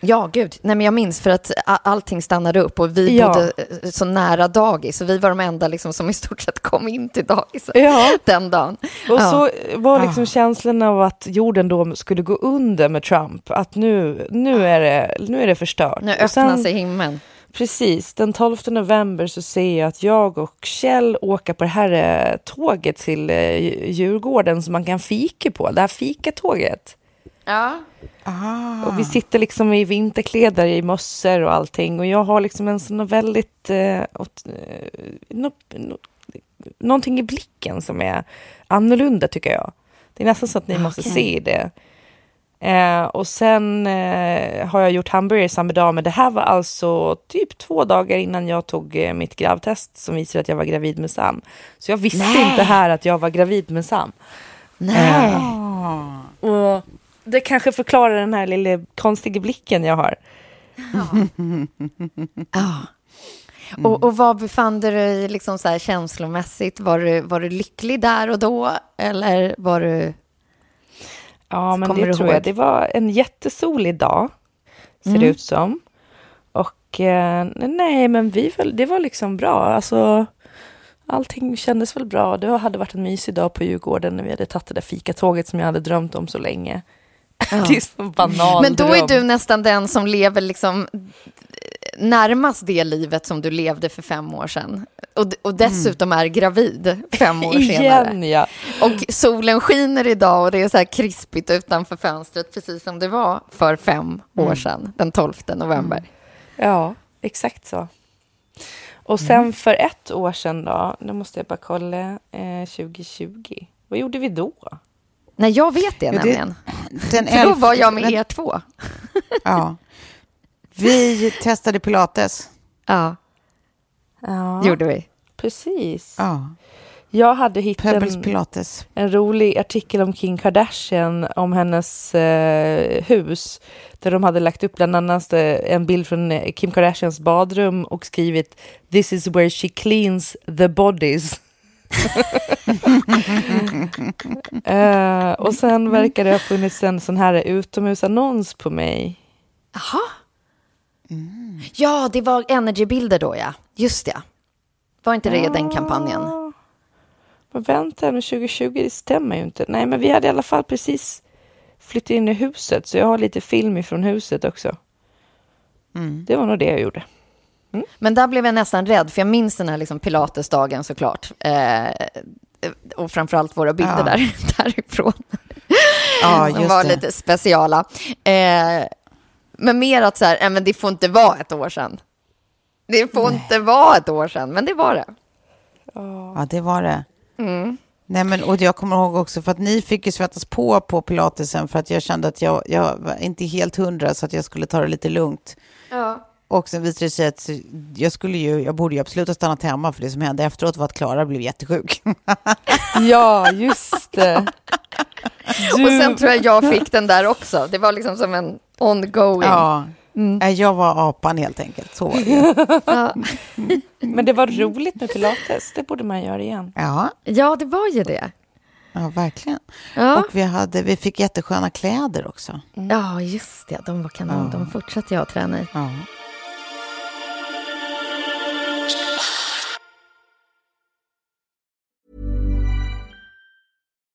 Ja, gud. Nej, men jag minns för att allting stannade upp och vi bodde så nära dagis. Så vi var de enda liksom, som i stort sett kom in till dagis den dagen. Och så var liksom känslan av att jorden då skulle gå under med Trump. Att nu är det förstört. Nu öppnar sig himlen. Precis, den 12 november så ser jag att jag och Kjell åker på det här tåget till Djurgården som man kan fika på. Det här fikatåget. Ja. Aha. Och vi sitter liksom i vinterkläder, i mössor och allting. Och jag har liksom en sån väldigt... någonting i blicken som är annorlunda tycker jag. Det är nästan så att ni måste se det. Och sen har jag gjort hamburgare samma dag. Men det här var alltså typ 2 dagar innan jag tog mitt gravtest som visar att jag var gravid med Sam. Så jag visste inte här att jag var gravid med Sam. Nej. Och det kanske förklarar den här lilla konstiga blicken jag har. Och vad befann du dig liksom så här känslomässigt? Var du lycklig där och då? Eller var du... Ja, men det tror jag. Det var en jättesolig dag, ser det ut som. Och nej, men det var liksom bra. Alltså... Allting kändes väl bra. Det hade varit en mysig dag på Djurgården när vi hade tagit det där fikatåget som jag hade drömt om så länge. Det är så banal. Men då är du nästan den som lever liksom närmast det livet som du levde för 5 år sedan. Och dessutom är gravid 5 år igen, senare. Ja. Och solen skiner idag och det är så här krispigt utanför fönstret precis som det var för 5 år sedan, den 12 november. Ja, exakt så. Och sen för 1 år sedan då, nu måste jag bara kolla, 2020. Vad gjorde vi då? Nej, jag vet det nämligen. För då var jag med er två. Ja. Vi testade pilates. Ja. Gjorde vi. Precis. Ja. Jag hade hittat en rolig artikel om Kim Kardashian, om hennes hus. Där de hade lagt upp bland annat en bild från Kim Kardashians badrum och skrivit "This is where she cleans the bodies". Och sen verkar det ha funnits en sån här utomhusannons på mig. Jaha. Mm. Ja, det var energybilder då, ja. Just det. Var inte det den kampanjen? Och vänta, men 2020, det stämmer ju inte. Nej, men vi hade i alla fall precis flyttat in i huset. Så jag har lite film ifrån huset också. Det var nog det jag gjorde. Men där blev jag nästan rädd. För jag minns den här liksom pilatesdagen såklart. och framförallt våra bilder därifrån. Ja, just de var det. Lite speciala. Men mer att så här, men det får inte vara ett år sedan. Det får inte vara ett år sedan, men det var det. Ja, det var det. Mm. Nej, men, och jag kommer ihåg också för att ni fick ju svettas på pilatesen för att jag kände att jag var inte helt 100 så att jag skulle ta det lite lugnt. Ja. Och sen visade det sig att jag borde ju absolut ha stannat hemma för det som hände efteråt var att Klara blev jättesjuk. Ja, just det. Och sen tror jag fick den där också. Det var liksom som en ongoing. Ja. Mm. Jag var apan helt enkelt. Så var det. Ja. Men det var roligt med pilates. Det borde man göra igen. Ja, ja det var ju det. Ja, verkligen. Ja. Och vi fick jättesköna kläder också. Mm. Ja, just det. De var kanon. Ja. De fortsatte jag att träna i. Ja.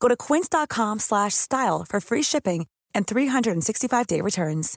Go to quince.com/style for free shipping and 365-day returns.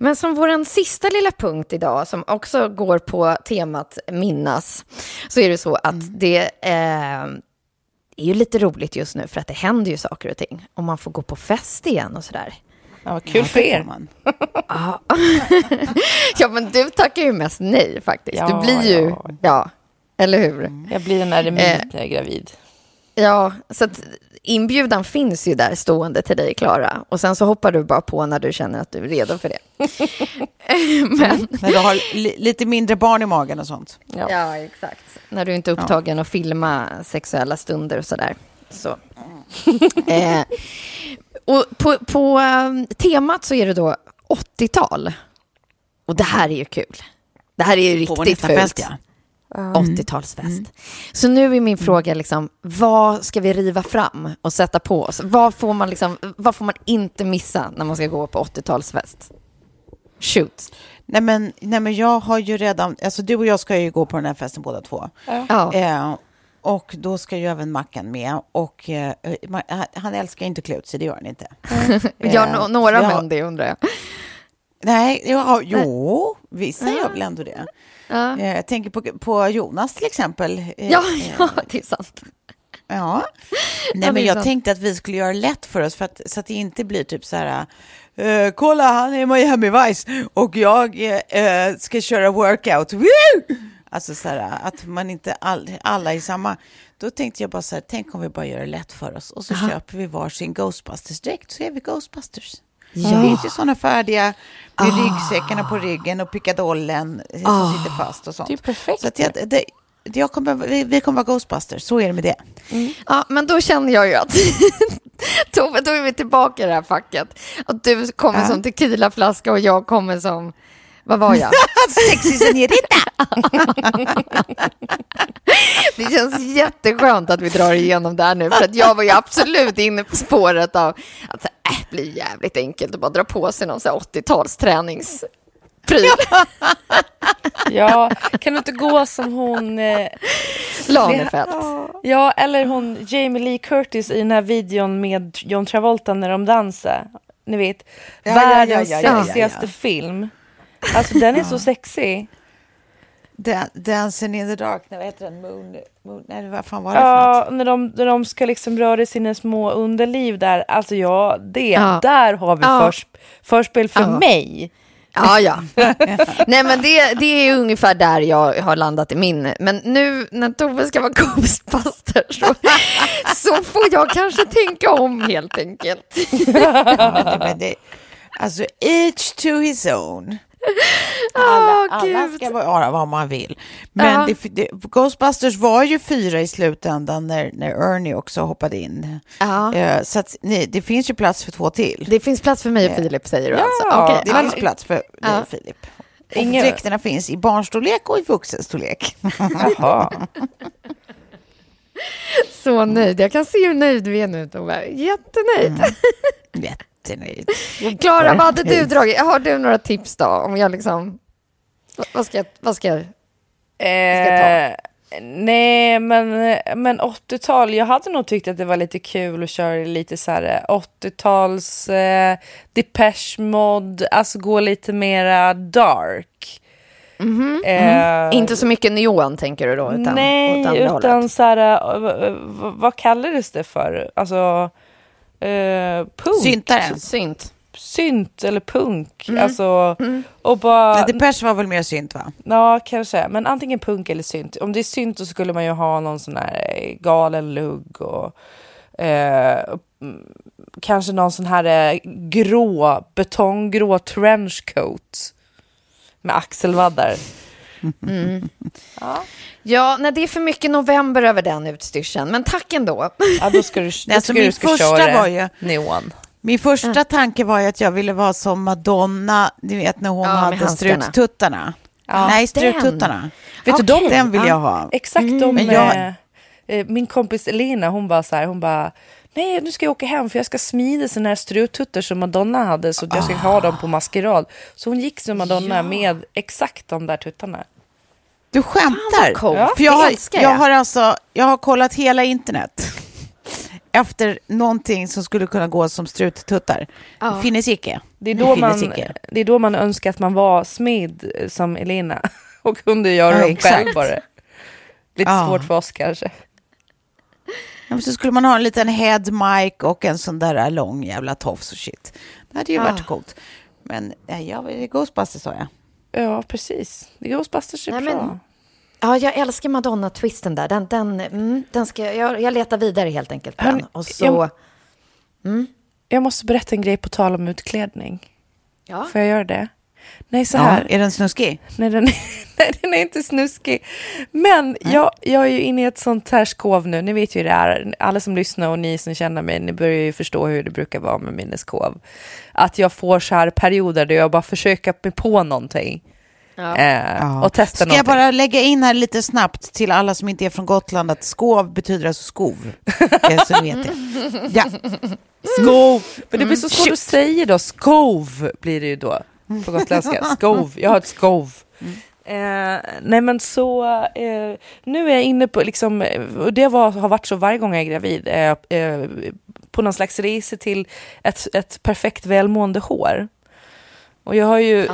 Men som vår sista lilla punkt idag som också går på temat minnas så är det så att det är ju lite roligt just nu för att det händer ju saker och ting. Om man får gå på fest igen och sådär. Ja, vad kul för er man. Ja, men du tackar ju mest nej faktiskt. Ja, du blir ju, ja, eller hur? Jag blir en eremit när jag är gravid. Ja, så att inbjudan finns ju där stående till dig, Klara. Och sen så hoppar du bara på när du känner att du är redo för det. Men när du har lite mindre barn i magen och sånt. Ja, ja exakt. När du inte är upptagen och filma sexuella stunder och sådär. Så. Och på temat så är det då 80-tal. Och det här är ju kul. Det här är ju riktigt fult. 80-talsfest. Så nu är min fråga liksom, vad ska vi riva fram och sätta på oss? Vad får man inte missa när man ska gå på 80-talsfest? Shoot. Nej men jag har ju redan, alltså du och jag ska ju gå på den här festen båda två. Ja. Och då ska ju även Mackan med och han älskar inte kluts, det gör han inte. Några män det undrar jag. Nej, vissa gör väl ändå det. Ja. Jag tänker på Jonas till exempel. Ja, det är sant. Ja. Nej, men jag tänkte att vi skulle göra lätt för oss för att, så att det inte blir typ så här kolla, han är Miami Vice och jag ska köra workout. Woo! Alltså så här, att man inte alla är samma. Då tänkte jag bara så här, tänk om vi bara gör det lätt för oss och så köper vi varsin Ghostbusters direkt så är vi Ghostbusters. Ja. Det finns ju sådana färdiga med ryggsäckarna på ryggen och pickadollen som sitter fast och sånt. Det är perfekt. Så att vi kommer vara Ghostbusters, så är det med det. Mm. Ja, men då känner jag ju att Tove, då är vi tillbaka i det här facket. Att du kommer som tequilaflaska och jag kommer som, vad var jag? Sexy senorita! Det känns jätteskönt att vi drar igenom det här nu för att jag var ju absolut inne på spåret av att det blir jävligt enkelt att bara dra på sig någon så här 80-talstränings-pryl. Ja, kan du inte gå som hon Slanefelt. Ja, eller hon Jamie Lee Curtis i den här videon med John Travolta när de dansar. Ni vet, världens sexigaste film. Alltså den är så sexig. Dancing in the dark, när heter den? Moon, nej, vad fan var det för något? När de ska liksom röra sina små underliv där. Alltså ja, där har vi förspel för mig. Nej, men det är ungefär där jag har landat i min. Men nu när Tove ska vara kompastor så får jag kanske tänka om helt enkelt. Men det, alltså each to his own. Alla ska vara vad man vill. Men Ghostbusters var ju 4 i slutändan när Ernie också hoppade in. Så att, det finns ju plats för 2 till. Det finns plats för mig och Filip, säger du alltså. Okay. Det finns plats för dig och Filip. Dräkterna finns i barnstorlek och i vuxenstorlek. Så nöjd. Jag kan se hur nöjd vi är nu, Tove. Jättenöjd. Jättenöjd. Klara, vad hade du dragit? Har du några tips då? Om jag liksom... Vad ska jag ta? Nej, men 80-tal. Jag hade nog tyckt att det var lite kul att köra lite så här 80-tals Depeche Mode. Alltså gå lite mera dark. Inte så mycket neon tänker du då? Utan så här... Vad kallades det för? Alltså... synt eller punk alltså, och bara... Nej, Depeche var väl mer synt, va? Ja, kanske, men antingen punk eller synt. Om det är synt så skulle man ju ha någon sån här galen lugg och kanske någon sån här betonggrå trenchcoat med axelvaddar. Nej, det är för mycket november över den utstyrseln. Men tack ändå. Min första tanke var ju att jag ville vara som Madonna. Ni vet när hon hade struttuttarna. Nej, struttuttarna. Vet du, den vill jag ha. Exakt. Min kompis Elina, hon var så här, hon bara: nej, nu ska jag åka hem för jag ska smida såna här struttuttar som Madonna hade, så jag ska ha dem på maskerad. Så hon gick som Madonna med exakt de där tuttarna. Du skämtar? För jag har kollat hela internet efter någonting som skulle kunna gå som struttuttar. Det finns icke. Det är då man önskar att man var smidd som Elina och kunde göra dem själv bara. Lite svårt för oss kanske. Ja, så skulle man ha en liten headmic och en sån där lång jävla tofs och shit. Det hade ju varit coolt. Men det är Ghostbusters, sa jag. Ja, precis. Det är Ghostbusters är bra. Ja, jag älskar Madonna-twisten där. Den ska, jag letar vidare helt enkelt. Jag måste berätta en grej på tal om utklädning. Ja. Får jag göra det? Nej, så här. Är den snuskig? Nej, den är inte snuskig. Men jag är ju inne i ett sånt här skov nu. Ni vet ju det är. Alla som lyssnar och ni som känner mig, ni börjar ju förstå hur det brukar vara med minneskov. Att jag får så här perioder där jag bara försöker mig på någonting. Och testa någonting. Ska jag bara lägga in här lite snabbt till alla som inte är från Gotland att skov betyder alltså skov. Så vet jag. Ja. Skov. Men det blir så svårt att säga då. Skov blir det ju då. På gotländska, skov. Jag har ett skov. Nej, men så nu är jag inne på liksom, och det har varit så varje gång jag är gravid, på någon slags resa till ett perfekt välmående hår. Och jag har ju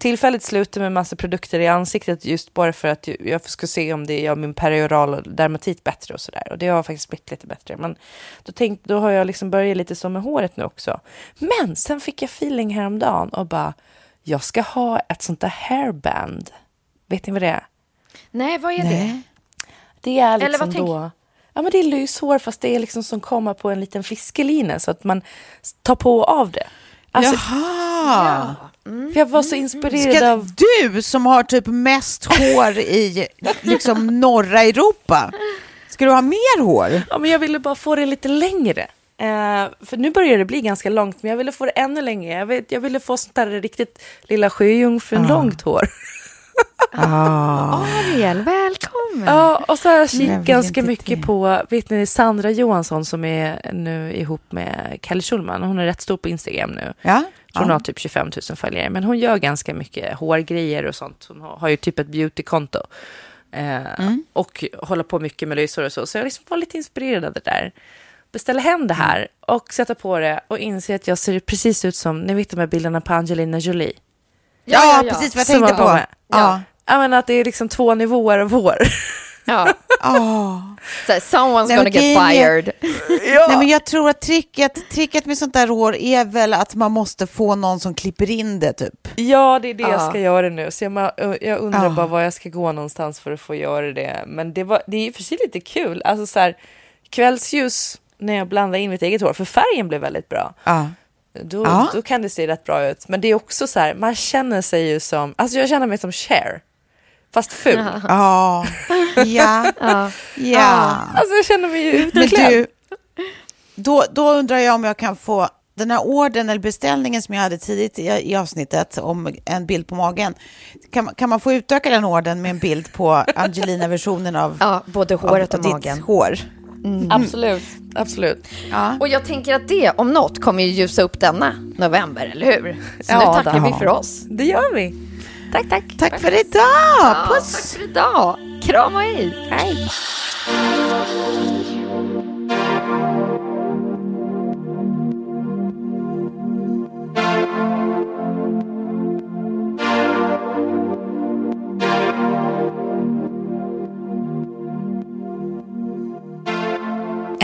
tillfälligt slutat med massa produkter i ansiktet just bara för att jag ska se om det gör min perioral dermatit bättre och sådär. Och det har faktiskt blivit lite bättre. Men då har jag liksom börjat lite så med håret nu också. Men sen fick jag feeling häromdagen och bara, jag ska ha ett sånt där hairband. Vet ni vad det är? Nej, vad är det? Det är liksom... Eller vad tänker du? Ja, men det är lyshår, fast det är liksom som kommer på en liten fiskelina så att man tar på och av det. Alltså, jag var så inspirerad av... Du som har typ mest hår i liksom norra Europa, ska du ha mer hår? Ja, men jag ville bara få det lite längre. För nu börjar det bli ganska långt, men jag ville få det ännu längre. Jag ville få sånt där riktigt lilla sjöjungfrun långt hår. Ariel, välkommen. Och så har jag kikat ganska mycket på, vet ni, Sandra Johansson som är nu ihop med Kelly Schulman. Hon är rätt stor på Instagram nu. Hon har typ 25 000 följare, men hon gör ganska mycket hårgrejer och sånt. Hon har ju typ ett beautykonto. och hålla på mycket med lysor och så. Så jag liksom var lite inspirerad av det där. Beställa hem det här och sätta på det och inse att jag ser precis ut som, ni vet de här bilderna på Angelina Jolie. Ja, precis vad jag tänkte på. Ja. Jag menar att det är liksom två nivåer av hår. Ja. So someone's gonna get fired. Ja. Nej, men jag tror att tricket med sånt där hår är väl att man måste få någon som klipper in det typ. Ja, det är det jag ska göra nu. Så jag undrar bara var jag ska gå någonstans för att få göra det. Men det är ju för sig lite kul. Alltså så här, kvällsljus när jag blandar in mitt eget hår. För färgen blev väldigt bra. Då kan det se rätt bra ut. Men det är också så här, man känner sig ju som... Alltså jag känner mig som Cher. Fast ful. Ja. Alltså jag känner mig ju utklädd. Då undrar jag om jag kan få... Den här orden eller beställningen som jag hade tidigt i avsnittet om en bild på magen. Kan man få utöka den orden med en bild på Angelina-versionen av... Ja, både håret och magen. Hår. Mm. Absolut. Ja. Och jag tänker att det om något kommer ju ljusa upp denna november, eller hur? Så nu tackar vi för oss. Det gör vi. Tack. Tack för idag. Ja, puss. Tack för idag. Kram och hej. Hej.